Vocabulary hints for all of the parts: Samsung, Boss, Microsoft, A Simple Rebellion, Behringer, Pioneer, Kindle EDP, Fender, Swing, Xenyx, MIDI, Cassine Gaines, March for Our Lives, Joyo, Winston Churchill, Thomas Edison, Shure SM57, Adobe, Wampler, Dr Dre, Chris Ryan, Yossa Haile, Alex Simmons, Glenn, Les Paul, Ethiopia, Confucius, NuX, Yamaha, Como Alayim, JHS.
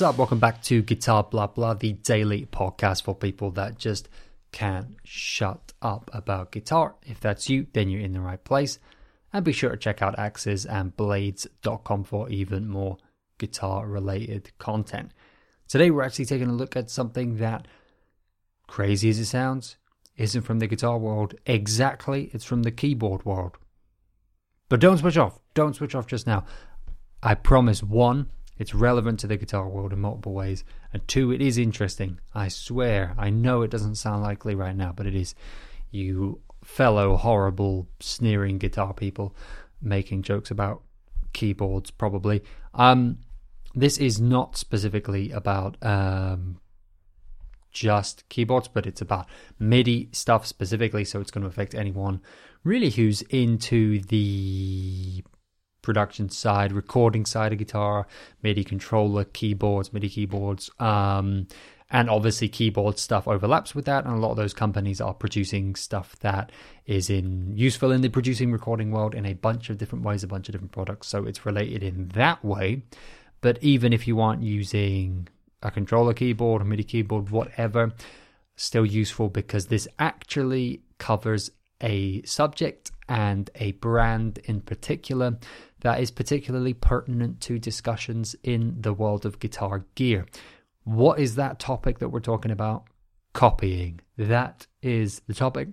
What's up? Welcome back to Guitar Blah Blah, the daily podcast for people that just can't shut up about guitar. If that's you, then you're in the right place. And be sure to check out axes and blades.com for even more guitar-related content. Today we're actually taking a look at something that, crazy as it sounds, isn't from the guitar world exactly, it's from the keyboard world. But don't switch off just now. I promise, one, it's relevant to the guitar world in multiple ways, and two, it is interesting. I swear, I know it doesn't sound likely right now, but it is. You fellow horrible, sneering guitar people making jokes about keyboards, probably. This is not specifically about just keyboards, but it's about MIDI stuff specifically, so it's going to affect anyone really who's into the production side, recording side of guitar, MIDI controller, keyboards, MIDI keyboards, and obviously keyboard stuff overlaps with that, and a lot of those companies are producing stuff that is useful in the producing recording world in a bunch of different ways, a bunch of different products, so it's related in that way. But even if you aren't using a controller keyboard, a MIDI keyboard, whatever, still useful, because this actually covers a subject and a brand in particular that is particularly pertinent to discussions in the world of guitar gear. What is that topic that we're talking about? Copying. That is the topic.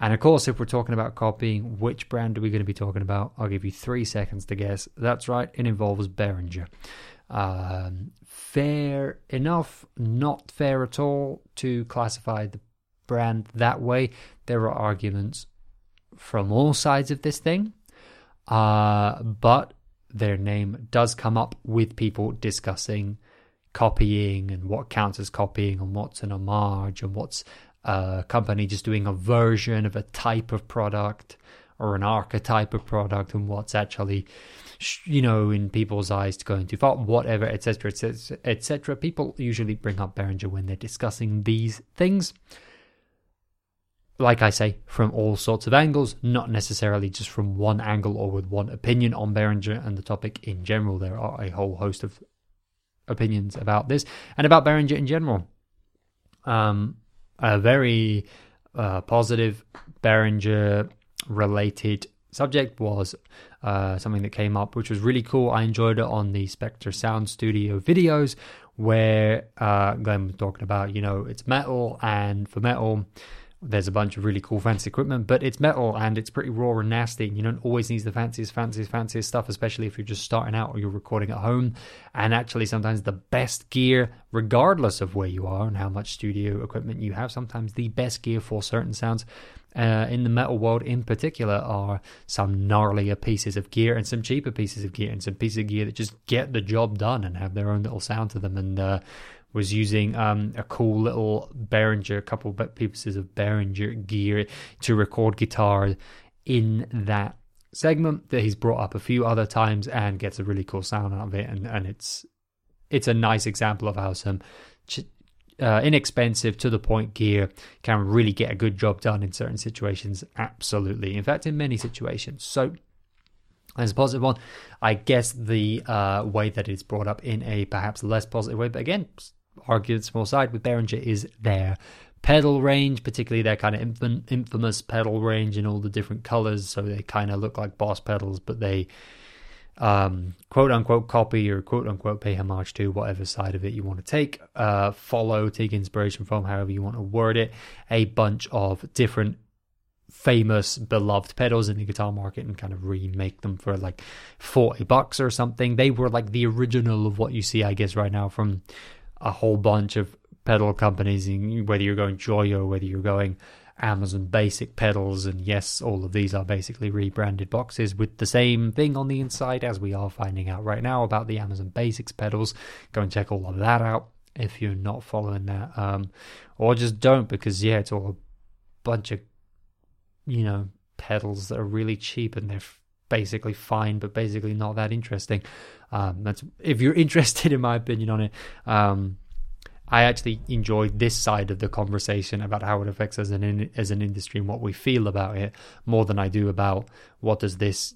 And of course, if we're talking about copying, which brand are we going to be talking about? I'll give you 3 seconds to guess. That's right, it involves Behringer. Fair enough, not fair at all to classify the brand that way. There are arguments from all sides of this thing, but their name does come up with people discussing copying and what counts as copying and what's an homage and what's a company just doing a version of a type of product or an archetype of product, and what's actually, you know, in people's eyes going too far, whatever, etc., etc., etc. People usually bring up Behringer when they're discussing these things. Like I say, from all sorts of angles, not necessarily just from one angle or with one opinion on Behringer and the topic in general. There are a whole host of opinions about this and about Behringer in general. A very positive Behringer-related subject was something that came up, which was really cool. I enjoyed it on the Spectre Sound Studio videos where Glenn was talking about, you know, it's metal, and for metal, there's a bunch of really cool fancy equipment, but it's metal and it's pretty raw and nasty. And you don't always need the fanciest stuff, especially if you're just starting out or you're recording at home. And actually, sometimes the best gear, regardless of where you are and how much studio equipment you have, sometimes the best gear for certain sounds in the metal world in particular are some gnarlier pieces of gear and some cheaper pieces of gear and some pieces of gear that just get the job done and have their own little sound to them. And was using a cool little Behringer, a couple of pieces of Behringer gear to record guitar in that segment that he's brought up a few other times, and gets a really cool sound out of it. And it's a nice example of how some inexpensive, to the point gear can really get a good job done in certain situations. Absolutely. In fact, in many situations. So there's a positive one. I guess the way that it's brought up in a perhaps less positive way, but again, argued small side with Behringer is their pedal range, particularly their kind of infamous pedal range in all the different colors. So they kind of look like Boss pedals, but they quote unquote copy or quote unquote pay homage to whatever side of it you want to take, follow, take inspiration from, however you want to word it, a bunch of different famous beloved pedals in the guitar market, and kind of remake them for like $40 or something. They were like the original of what you see, I guess, right now from a whole bunch of pedal companies, whether you're going Joyo, whether you're going Amazon Basic pedals. And yes, all of these are basically rebranded boxes with the same thing on the inside, as we are finding out right now about the Amazon Basics pedals. Go and check all of that out if you're not following that, or just don't, because yeah, it's all a bunch of, you know, pedals that are really cheap and they're basically fine, but basically not that interesting. That's if you're interested in my opinion on it. I actually enjoyed this side of the conversation about how it affects us as an industry and what we feel about it, more than I do about what does this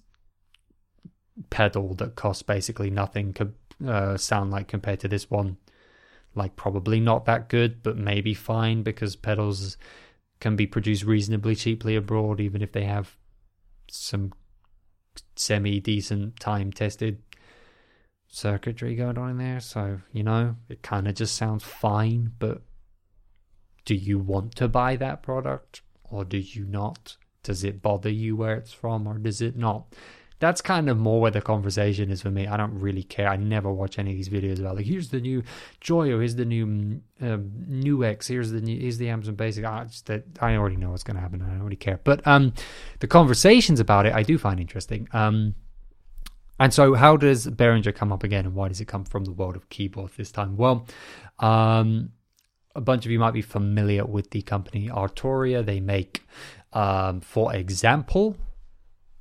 pedal that costs basically nothing sound like compared to this one like probably not that good, but maybe fine, because pedals can be produced reasonably cheaply abroad, even if they have some semi-decent time-tested circuitry going on in there. So, you know, it kind of just sounds fine, but do you want to buy that product or do you not? Does it bother you where it's from or does it not? That's kind of more where the conversation is for me. I don't really care. I never watch any of these videos about, like, here's the new Joyo, here's the new NuX, here's the Amazon Basic. I already know what's going to happen. I don't really care. But the conversations about it, I do find interesting. And so how does Behringer come up again, and why does it come from the world of keyboards this time? Well, a bunch of you might be familiar with the company Arturia. They make, for example,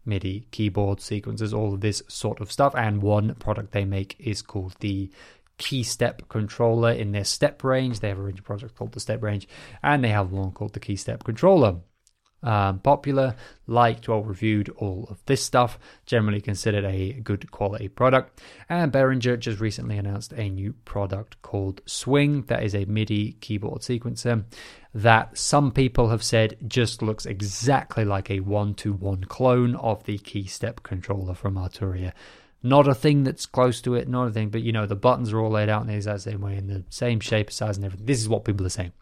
MIDI keyboard sequences, all of this sort of stuff. And one product they make is called the KeyStep controller. In their step range, they have a range of products called the step range, and they have one called the KeyStep controller. Popular, liked, well reviewed, all of this stuff, generally considered a good quality product. And Behringer just recently announced a new product called Swing, that is a MIDI keyboard sequencer that some people have said just looks exactly like a one-to-one clone of the KeyStep controller from Arturia. Not a thing that's close to it, not a thing, but you know, the buttons are all laid out in the exact same way, in the same shape, size, and everything. This is what people are saying.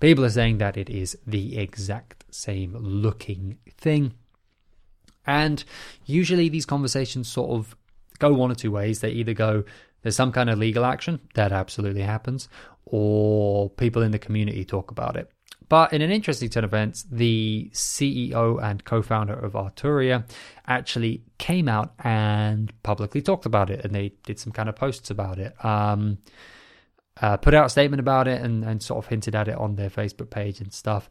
People are saying that it is the exact same looking thing. And usually these conversations sort of go one or two ways. They either go, there's some kind of legal action, that absolutely happens, or people in the community talk about it. But in an interesting turn of events, the CEO and co-founder of Arturia actually came out and publicly talked about it, and they did some kind of posts about it, put out a statement about it, and sort of hinted at it on their Facebook page and stuff,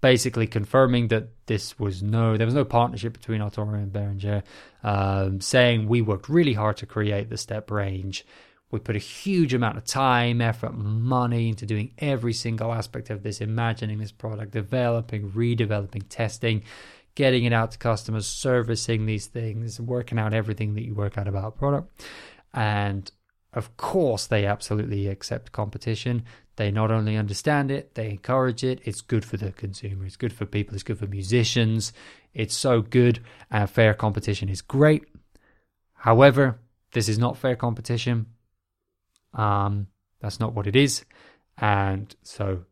basically confirming that there was no partnership between Arturia and Behringer, saying we worked really hard to create the step range. We put a huge amount of time, effort, money into doing every single aspect of this, imagining this product, developing, redeveloping, testing, getting it out to customers, servicing these things, working out everything that you work out about a product. And of course, they absolutely accept competition. They not only understand it, they encourage it. It's good for the consumer. It's good for people. It's good for musicians. It's so good. And fair competition is great. However, this is not fair competition. That's not what it is, and so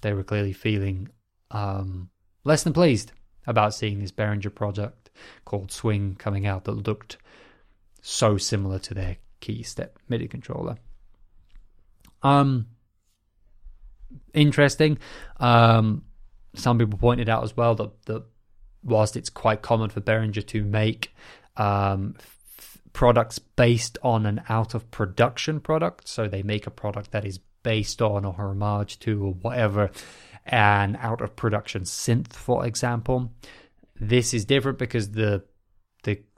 they were clearly feeling less than pleased about seeing this Behringer project called Swing coming out that looked so similar to their KeyStep MIDI controller. Interesting. Some people pointed out as well that whilst it's quite common for Behringer to make products based on an out of production product, so they make a product that is based on or homage to or whatever an out of production synth, for example, this is different because the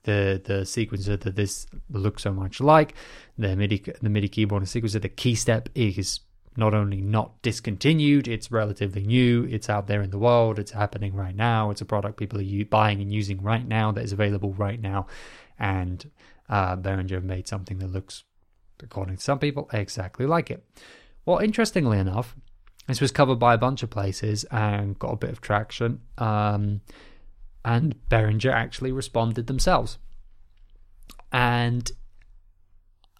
sequencer that this looks so much like, the MIDI keyboard and sequencer, the KeyStep, is not only not discontinued, it's relatively new, it's out there in the world, it's happening right now, it's a product people are buying and using right now, that is available right now, and Behringer made something that looks, according to some people, exactly like it. Well, interestingly enough, this was covered by a bunch of places and got a bit of traction, and Behringer actually responded themselves. And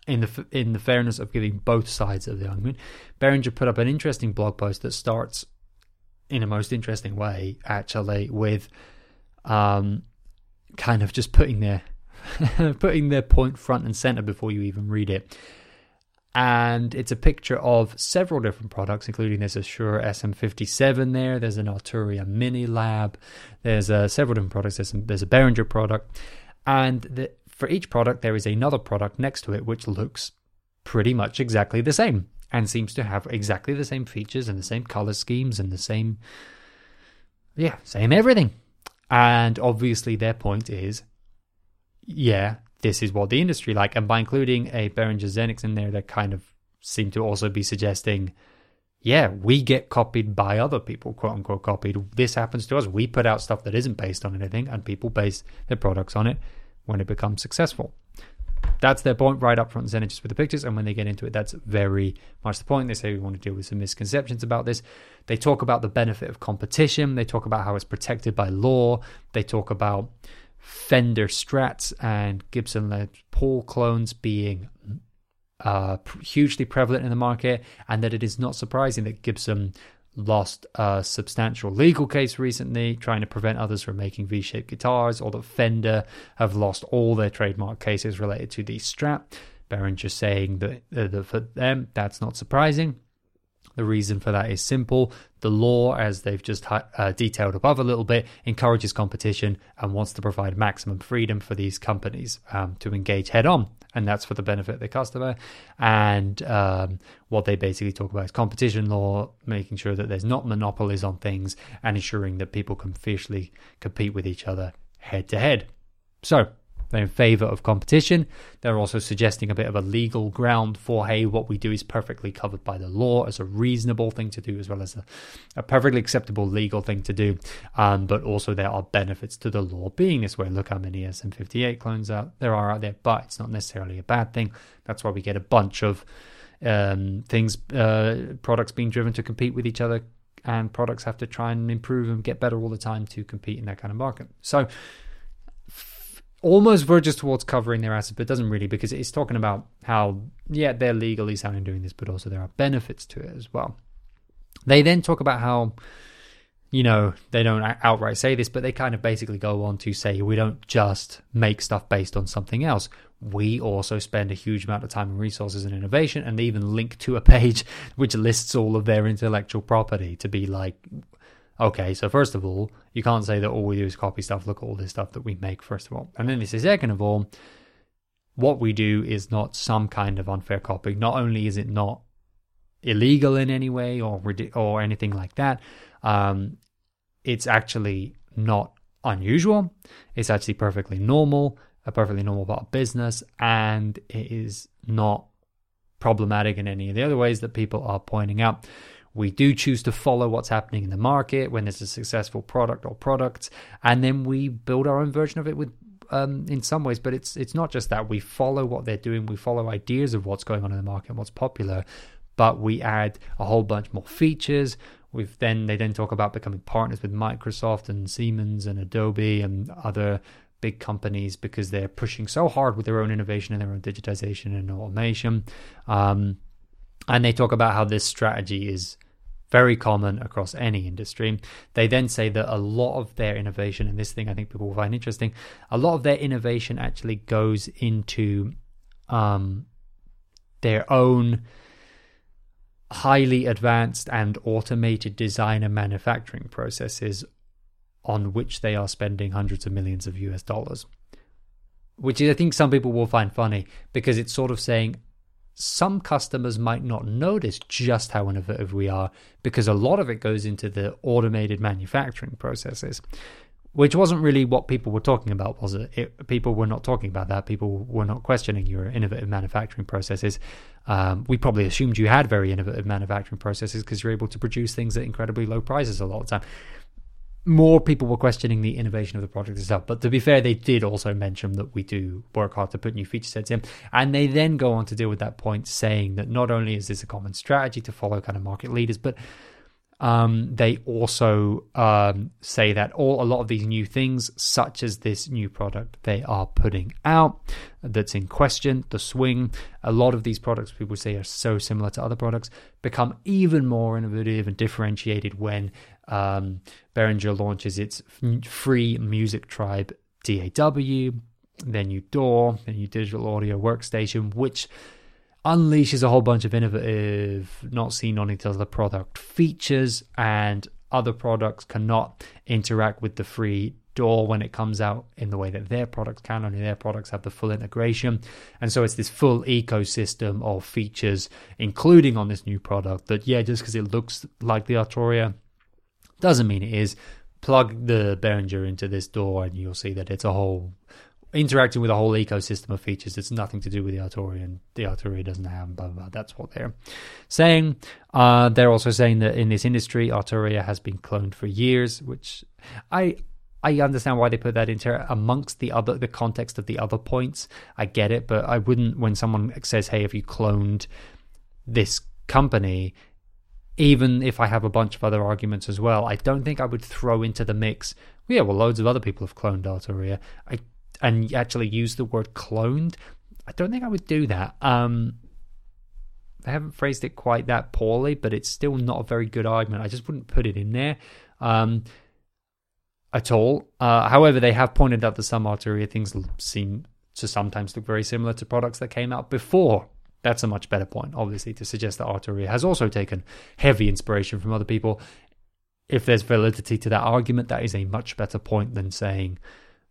in the fairness of giving both sides of the argument, Behringer put up an interesting blog post that starts in a most interesting way, actually, with kind of just putting their point front and center before you even read it. And it's a picture of several different products, including there's a Shure SM57 there, there's an Arturia Mini Lab, there's several different products, there's a Behringer product, and for each product there is another product next to it which looks pretty much exactly the same and seems to have exactly the same features and the same color schemes and the same, same everything. And obviously their point is, yeah, this is what the industry like. And by including a Behringer Xenyx in there, that kind of seem to also be suggesting, yeah, we get copied by other people, quote unquote copied. This happens to us. We put out stuff that isn't based on anything, and people base their products on it when it becomes successful. That's their point right up front and center, just with the pictures. And when they get into it, that's very much the point. They say we want to deal with some misconceptions about this. They talk about the benefit of competition. They talk about how it's protected by law. They talk about Fender Strats and Gibson Les Paul clones being hugely prevalent in the market, and that it is not surprising that Gibson lost a substantial legal case recently trying to prevent others from making V-shaped guitars, or that Fender have lost all their trademark cases related to the Strat. Behringer saying that, for them, that's not surprising. The reason for that is simple. The law, as they've just detailed above a little bit, encourages competition and wants to provide maximum freedom for these companies to engage head-on, and that's for the benefit of the customer. And what they basically talk about is competition law, making sure that there's not monopolies on things and ensuring that people can fiercely compete with each other head-to-head. So they're in favor of competition. They're also suggesting a bit of a legal ground for, hey, what we do is perfectly covered by the law as a reasonable thing to do, as well as a perfectly acceptable legal thing to do. But also there are benefits to the law being this way. Look how many SM58 clones there are out there, but it's not necessarily a bad thing. That's why we get a bunch of products being driven to compete with each other, and products have to try and improve and get better all the time to compete in that kind of market. So almost verges towards covering their assets, but doesn't really, because it's talking about how, yeah, they're legally sound in doing this, but also there are benefits to it as well. They then talk about how, you know, they don't outright say this, but they kind of basically go on to say, we don't just make stuff based on something else. We also spend a huge amount of time and resources in innovation, and they even link to a page which lists all of their intellectual property to be like, okay, so first of all, you can't say that all we do is copy stuff. Look at all this stuff that we make, first of all. And then they say, second of all, what we do is not some kind of unfair copy. Not only is it not illegal in any way or anything like that, it's actually not unusual. It's actually perfectly normal, a perfectly normal part of business, and it is not problematic in any of the other ways that people are pointing out. We do choose to follow what's happening in the market when there's a successful product or products, and then we build our own version of it with, in some ways. But it's not just that. We follow what they're doing. We follow ideas of what's going on in the market and what's popular, but we add a whole bunch more features. They then talk about becoming partners with Microsoft and Siemens and Adobe and other big companies, because they're pushing so hard with their own innovation and their own digitization and automation. And they talk about how this strategy is very common across any industry. They then say that a lot of their innovation, and this thing I think people will find interesting, a lot of their innovation actually goes into their own highly advanced and automated design and manufacturing processes, on which they are spending hundreds of millions of US dollars, which I think some people will find funny, because it's sort of saying, some customers might not notice just how innovative we are, because a lot of it goes into the automated manufacturing processes, which wasn't really what people were talking about, was it? People were not talking about that. People were not questioning your innovative manufacturing processes. We probably assumed you had very innovative manufacturing processes because you're able to produce things at incredibly low prices a lot of the time. More people were questioning the innovation of the product itself. But to be fair, they did also mention that we do work hard to put new feature sets in. And they then go on to deal with that point, saying that not only is this a common strategy to follow kind of market leaders, but they also say that a lot of these new things, such as this new product they are putting out that's in question, the Swing, a lot of these products people say are so similar to other products, become even more innovative and differentiated when Behringer launches its free music tribe DAW, their new door, their new digital audio workstation, which unleashes a whole bunch of innovative, not seen on each other product features, and other products cannot interact with the free door when it comes out in the way that their products can. Only their products have the full integration. And so it's this full ecosystem of features, including on this new product, that, yeah, just because it looks like the Arturia doesn't mean it is. Plug the Behringer into this door and you'll see that it's a whole interacting with a whole ecosystem of features. It's nothing to do with the Arturia, and the Arturia doesn't have blah, blah, blah. That's what they're saying. They're also saying that in this industry, Arturia has been cloned for years, which I I understand why they put that into amongst the context of the other points. I get it, but I wouldn't, when someone says, hey, have you cloned this company, even if I have a bunch of other arguments as well, I don't think I would throw into the mix, yeah, well, loads of other people have cloned Arturia, and actually use the word cloned. I don't think I would do that. I haven't phrased it quite that poorly, but it's still not a very good argument. I just wouldn't put it in there at all. However, they have pointed out that some Arturia things seem to sometimes look very similar to products that came out before. That's a much better point, obviously, to suggest that Arturia has also taken heavy inspiration from other people. If there's validity to that argument, that is a much better point than saying,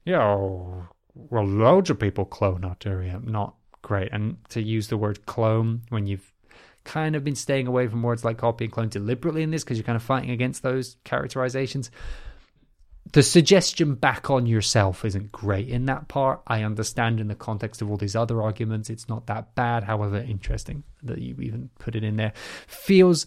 yeah, well, loads of people clone Arturia. Not great. And to use the word clone when you've kind of been staying away from words like copy and clone deliberately in this, because you're kind of fighting against those characterizations. The suggestion back on yourself isn't great in that part. I understand in the context of all these other arguments, it's not that bad. However, interesting that you even put it in there. Feels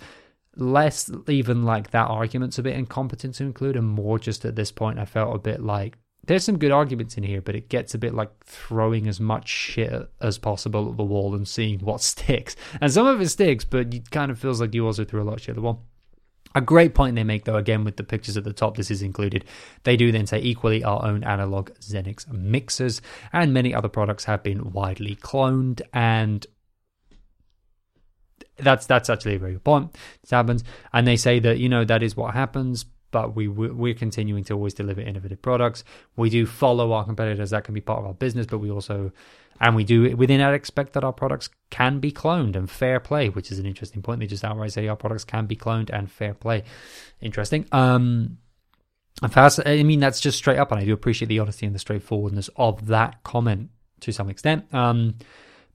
less even like that argument's a bit incompetent to include, and more just at this point I felt a bit like, there's some good arguments in here, but it gets a bit like throwing as much shit as possible at the wall and seeing what sticks. And some of it sticks, but it kind of feels like you also threw a lot of shit at the wall. A great point they make, though, again, with the pictures at the top, this is included. They do then say, equally, our own analog Xenyx mixers and many other products have been widely cloned, and that's actually a very good point. This happens. And they say that, you know, that is what happens, but we're continuing to always deliver innovative products. We do follow our competitors. That can be part of our business, but we also, and we do within that, expect that our products can be cloned and fair play, which is an interesting point. They just outright say our products can be cloned and fair play. Interesting. I mean, that's just straight up, and I do appreciate the honesty and the straightforwardness of that comment to some extent.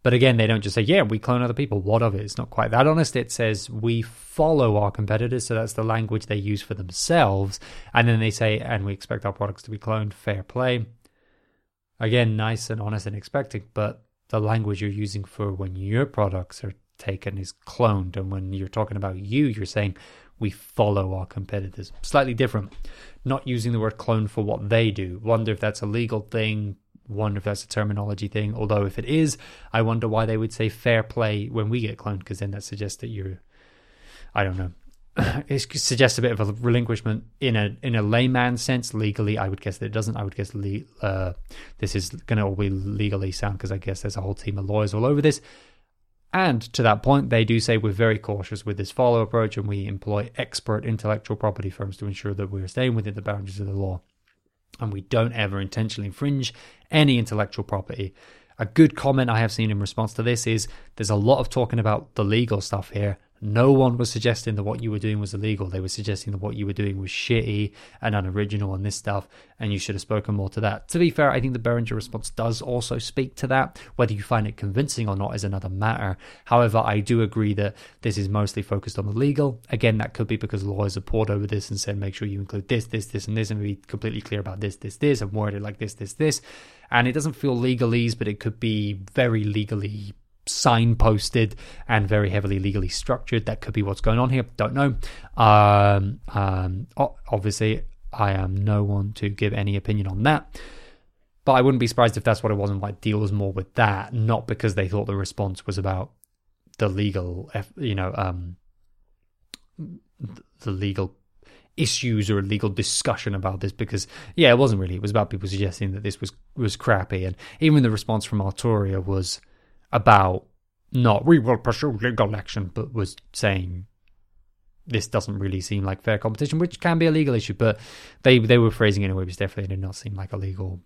But again, they don't just say, yeah, we clone other people. What of it? It's not quite that honest. It says we follow our competitors. So that's the language they use for themselves. And then they say, and we expect our products to be cloned. Fair play. Again, nice and honest and expecting, but the language you're using for when your products are taken is cloned. And when you're talking about you're saying we follow our competitors. Slightly different. Not using the word clone for what they do. Wonder if that's a legal thing. Wonder if that's a terminology thing. Although if it is, I wonder why they would say fair play when we get cloned, because then that suggests that I don't know. It suggests a bit of a relinquishment in a layman sense. Legally, I would guess that it doesn't. I would guess this is going to all be legally sound, because I guess there's a whole team of lawyers all over this. And to that point, they do say we're very cautious with this follow approach, and we employ expert intellectual property firms to ensure that we're staying within the boundaries of the law. And we don't ever intentionally infringe any intellectual property. A good comment I have seen in response to this is, there's a lot of talking about the legal stuff here. No one was suggesting that what you were doing was illegal. They were suggesting that what you were doing was shitty and unoriginal and this stuff, and you should have spoken more to that. To be fair, I think the Behringer response does also speak to that. Whether you find it convincing or not is another matter. However, I do agree that this is mostly focused on the legal. Again, that could be because lawyers have pored over this and said, make sure you include this, this, this, and this, and be completely clear about this, this, this, and word it like this, this, this. And it doesn't feel legalese, but it could be very legally signposted and very heavily legally structured. That could be what's going on here. Don't know. Obviously, I am no one to give any opinion on that, but I wouldn't be surprised if that's what it was, and White deals more with that, not because they thought the response was about the legal, the legal issues or a legal discussion about this, because it wasn't really. It was about people suggesting that this was crappy, and even the response from Arturia was about not we will pursue legal action, but was saying this doesn't really seem like fair competition, which can be a legal issue, but they were phrasing it in a way which definitely did not seem like a legal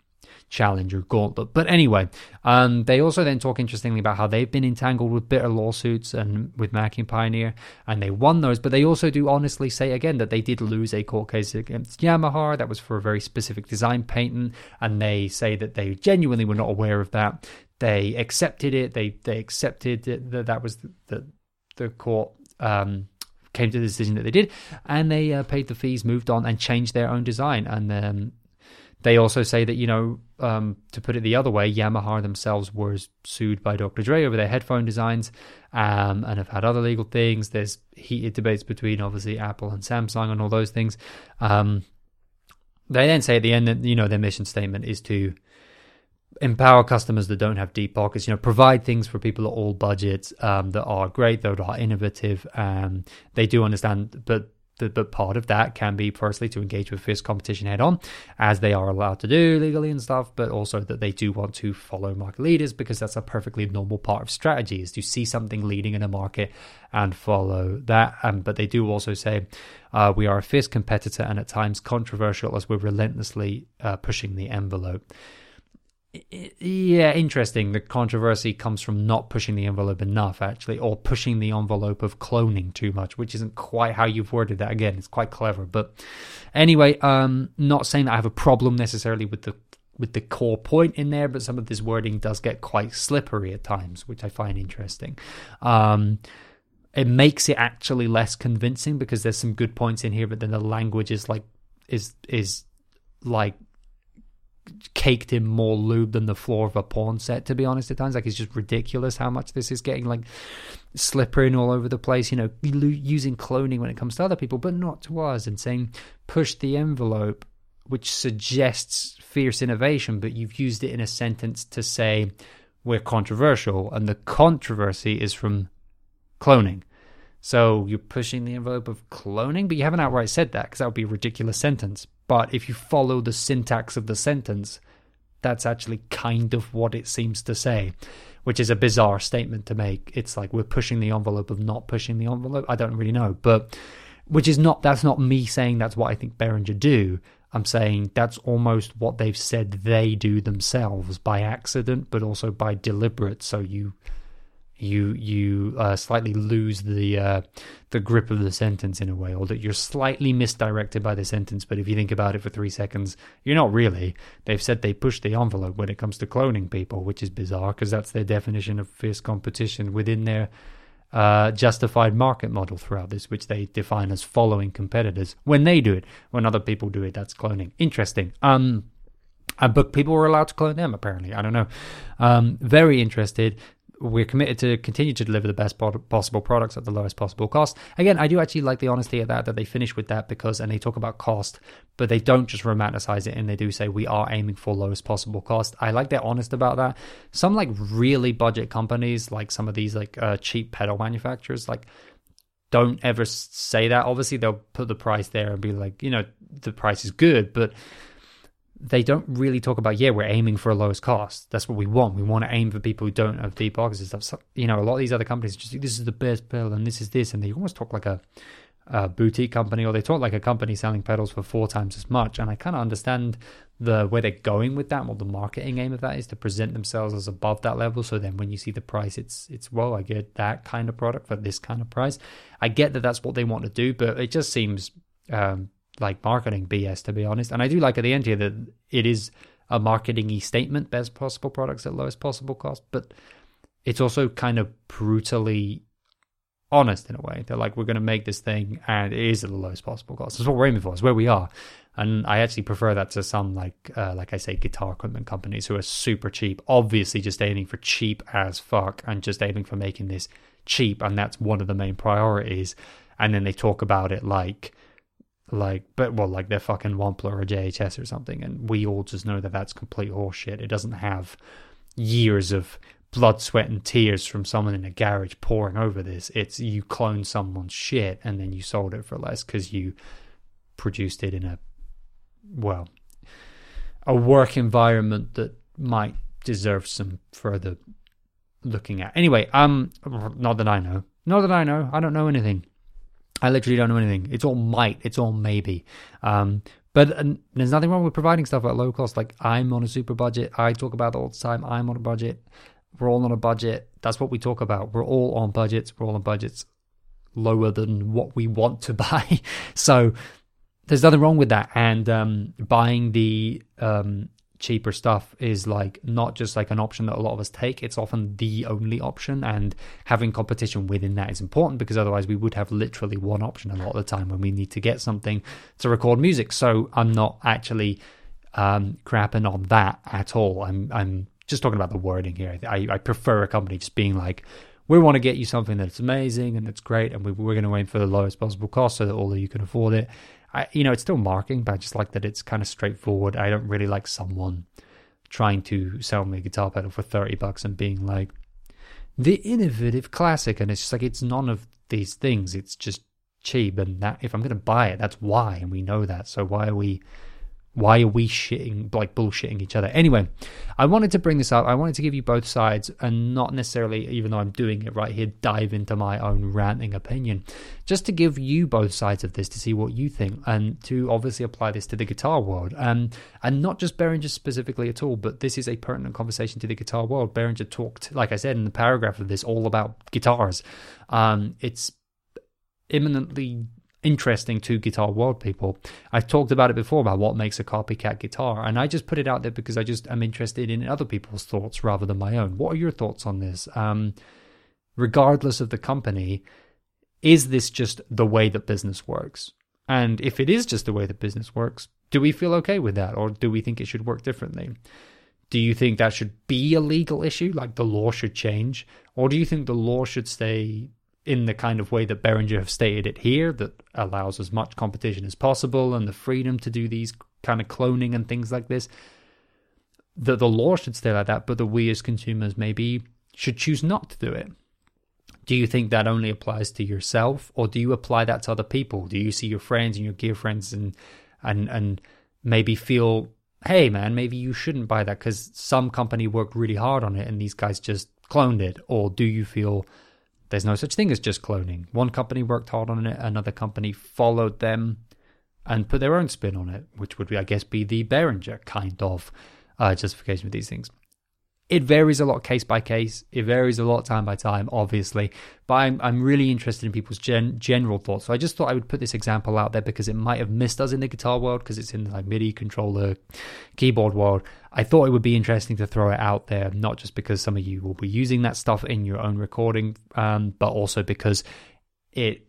challenge or gauntlet. But anyway, they also then talk interestingly about how they've been entangled with bitter lawsuits and with Mackie and Pioneer, and they won those, but they also do honestly say again that they did lose a court case against Yamaha that was for a very specific design patent, and they say that they genuinely were not aware of that. They accepted it. They accepted it, that was the court came to the decision that they did, and they paid the fees, moved on, and changed their own design. And they also say that, to put it the other way, Yamaha themselves were sued by Dr Dre over their headphone designs, and have had other legal things. There's heated debates between obviously Apple and Samsung and all those things. They then say at the end that, you know, their mission statement is to empower customers that don't have deep pockets, you know, provide things for people at all budgets that are great, that are innovative. They do understand, but part of that can be firstly to engage with fierce competition head on, as they are allowed to do legally and stuff, but also that they do want to follow market leaders, because that's a perfectly normal part of strategy, is to see something leading in a market and follow that. But they do also say, we are a fierce competitor and at times controversial, as we're relentlessly pushing the envelope. Yeah, interesting. The controversy comes from not pushing the envelope enough, actually, or pushing the envelope of cloning too much, which isn't quite how you've worded that. Again, it's quite clever. But anyway, not saying that I have a problem necessarily with the core point in there, but some of this wording does get quite slippery at times, which I find interesting. It makes it actually less convincing, because there's some good points in here, but then the language is like caked in more lube than the floor of a porn set, to be honest, at times. Like, it's just ridiculous how much this is getting like slippering all over the place, you know, using cloning when it comes to other people but not to us, and saying push the envelope, which suggests fierce innovation, but you've used it in a sentence to say we're controversial, and the controversy is from cloning. So you're pushing the envelope of cloning, but you haven't outright said that, because that would be a ridiculous sentence. But if you follow the syntax of the sentence, that's actually kind of what it seems to say, which is a bizarre statement to make. It's like, we're pushing the envelope of not pushing the envelope. I don't really know, but that's not me saying that's what I think Behringer do. I'm saying that's almost what they've said they do themselves, by accident, but also by deliberate. So you slightly lose the grip of the sentence in a way, or that you're slightly misdirected by the sentence. But if you think about it for 3 seconds, you're not really. They've said they push the envelope when it comes to cloning people, which is bizarre, because that's their definition of fierce competition within their justified market model throughout this, which they define as following competitors. When they do it, when other people do it, that's cloning. Interesting. But people were allowed to clone them, apparently. I don't know. Very interested. We're committed to continue to deliver the best possible products at the lowest possible cost. Again, I do actually like the honesty of that they finish with that, because, and they talk about cost, but they don't just romanticize it, and they do say we are aiming for lowest possible cost. I like they're honest about that. Some like really budget companies, like some of these like cheap pedal manufacturers, like don't ever say that. Obviously, they'll put the price there and be like, you know, the price is good, but they don't really talk about, yeah, we're aiming for a lowest cost. That's what we want. We want to aim for people who don't have deep pockets and stuff. You know, a lot of these other companies just, this is the best pedal and this is this. And they almost talk like a boutique company, or they talk like a company selling pedals for 4 times as much. And I kind of understand where they're going with that, and what the marketing aim of that is, to present themselves as above that level. So then when you see the price, it's well, I get that kind of product for this kind of price. I get that that's what they want to do, but it just seems... like marketing BS, to be honest. And I do like at the end here that it is a marketing-y statement, best possible products at lowest possible cost, but it's also kind of brutally honest in a way. They're like, we're going to make this thing and it is at the lowest possible cost. That's what we're aiming for. It's where we are. And I actually prefer that to some like I say, guitar equipment companies who are super cheap, obviously just aiming for cheap as fuck and just aiming for making this cheap. And that's one of the main priorities. And then they talk about it like they're fucking Wampler or JHS or something, and we all just know that that's complete horseshit. It doesn't have years of blood, sweat, and tears from someone in a garage pouring over this. It's you clone someone's shit and then you sold it for less because you produced it in a work environment that might deserve some further looking at. Anyway, not that I know. I don't know anything. I literally don't know anything. It's all might. It's all maybe. But there's nothing wrong with providing stuff at low cost. Like, I'm on a super budget. I talk about it all the time. I'm on a budget. We're all on a budget. That's what we talk about. We're all on budgets. We're all on budgets lower than what we want to buy. So there's nothing wrong with that. And buying the cheaper stuff is like not just like an option that a lot of us take. It's often the only option, and having competition within that is important, because otherwise we would have literally one option a lot of the time when we need to get something to record music. So I'm not actually crapping on that at all. I'm just talking about the wording here. I prefer a company just being like, we want to get you something that's amazing and that's great, and we're going to aim for the lowest possible cost so that all of you can afford it. it's still marking, but I just like that it's kind of straightforward. I don't really like someone trying to sell me a guitar pedal for $30 and being like, the innovative classic, and it's just like, it's none of these things. It's just cheap, and that if I'm going to buy it, that's why, and we know that. So why are we bullshitting each other? Anyway, I wanted to bring this up. I wanted to give you both sides and not necessarily, even though I'm doing it right here, dive into my own ranting opinion, just to give you both sides of this to see what you think and to obviously apply this to the guitar world. And not just Behringer specifically at all, but this is a pertinent conversation to the guitar world. Behringer talked, like I said, in the paragraph of this, all about guitars. It's imminently interesting to guitar world people. I've talked about it before about what makes a copycat guitar, and I just put it out there because I just am interested in other people's thoughts rather than my own. What are your thoughts on this? Regardless of the company, is this just the way that business works? And if it is just the way that business works, do we feel okay with that, or do we think it should work differently? Do you think that should be a legal issue, like the law should change, or do you think the law should stay in the kind of way that Behringer have stated it here, that allows as much competition as possible and the freedom to do these kind of cloning and things like this, that the law should stay like that, but that we as consumers maybe should choose not to do it? Do you think that only applies to yourself, or do you apply that to other people? Do you see your friends and your gear friends and maybe feel, hey man, maybe you shouldn't buy that because some company worked really hard on it and these guys just cloned it? Or do you feel there's no such thing as just cloning? One company worked hard on it, another company followed them and put their own spin on it, which would, I guess, be the Behringer kind of justification of these things. It varies a lot case by case. It varies a lot time by time, obviously. But I'm really interested in people's general thoughts. So I just thought I would put this example out there because it might have missed us in the guitar world, because it's in the MIDI controller, keyboard world. I thought it would be interesting to throw it out there, not just because some of you will be using that stuff in your own recording, but also because it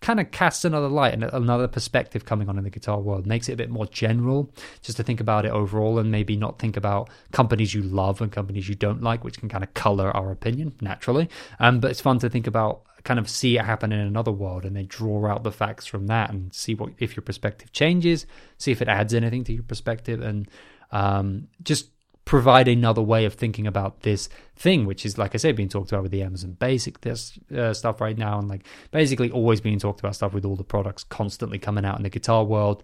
kind of casts another light and another perspective coming on in the guitar world, makes it a bit more general, just to think about it overall and maybe not think about companies you love and companies you don't like, which can kind of color our opinion naturally. But it's fun to think about, kind of see it happen in another world and then draw out the facts from that and see what, if your perspective changes, see if it adds anything to your perspective, and just provide another way of thinking about this thing, which is, like I said, being talked about with the Amazon Basic stuff right now, and like basically always being talked about stuff with all the products constantly coming out in the guitar world.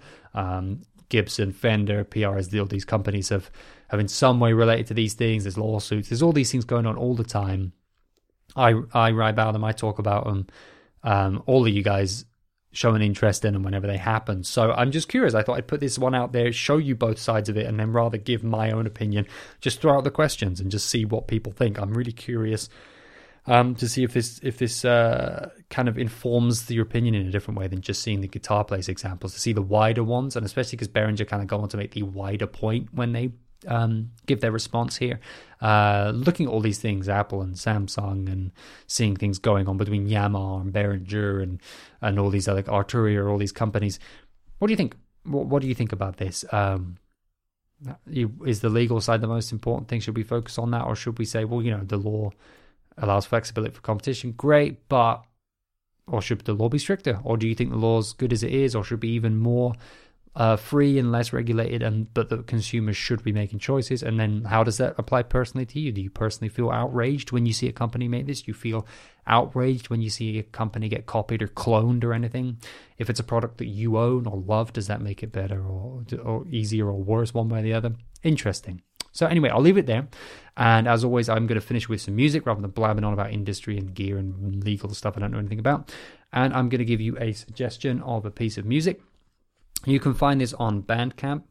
Gibson, Fender, PRS, all these companies have in some way related to these things. There's lawsuits. There's all these things going on all the time. I write about them. I talk about them. All of you guys show an interest in them whenever they happen. So I'm just curious. I thought I'd put this one out there, show you both sides of it, and then rather give my own opinion, just throw out the questions and just see what people think. I'm really curious to see if this kind of informs your opinion in a different way than just seeing the guitar place examples, to see the wider ones, and especially because Behringer kind of go on to make the wider point when they give their response here. Looking at all these things, Apple and Samsung, and seeing things going on between Yamaha and Behringer and all these other, like Arturia, all these companies. What do you think? What do you think about this? Is the legal side the most important thing? Should we focus on that, or should we say, well, the law allows flexibility for competition, great, but, or should the law be stricter? Or do you think the law's good as it is, or should be even more free and less regulated, but the consumers should be making choices? And then how does that apply personally to you? Do you personally feel outraged when you see a company make this? Do you feel outraged when you see a company get copied or cloned or anything? If it's a product that you own or love, does that make it better or easier or worse one way or the other? Interesting. So anyway, I'll leave it there. And as always, I'm going to finish with some music rather than blabbing on about industry and gear and legal stuff I don't know anything about. And I'm going to give you a suggestion of a piece of music. You can find this on Bandcamp.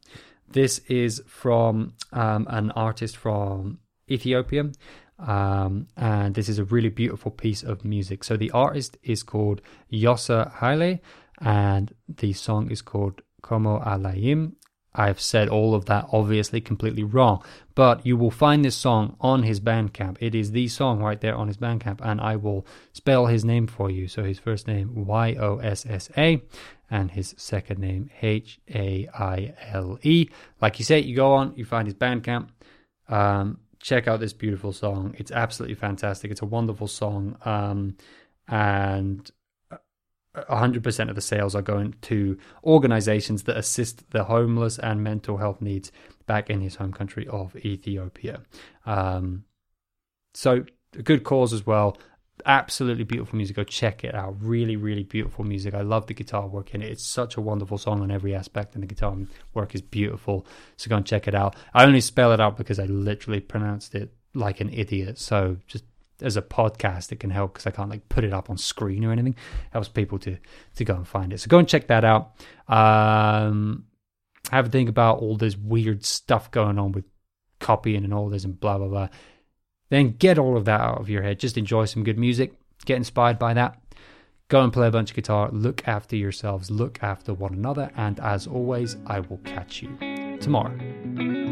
This is from an artist from Ethiopia. And this is a really beautiful piece of music. So the artist is called Yossa Haile, and the song is called Como Alayim. I've said all of that obviously completely wrong, but you will find this song on his Bandcamp. It is the song right there on his Bandcamp, and I will spell his name for you. So his first name, Yossa, and his second name, Haile. Like you say, you go on, you find his Bandcamp, check out this beautiful song. It's absolutely fantastic. It's a wonderful song, and 100% of the sales are going to organizations that assist the homeless and mental health needs back in his home country of Ethiopia. So a good cause as well. Absolutely beautiful music. Go check it out. Really, really beautiful music. I love the guitar work in it. It's such a wonderful song on every aspect, and the guitar work is beautiful. So go and check it out. I only spell it out because I literally pronounced it like an idiot. So just as a podcast, it can help because I can't like put it up on screen or anything. It helps people to go and find it. So go and check that out. Have a think about all this weird stuff going on with copying and all this and blah, blah, blah. Then get all of that out of your head. Just enjoy some good music. Get inspired by that. Go and play a bunch of guitar. Look after yourselves. Look after one another. And as always, I will catch you tomorrow.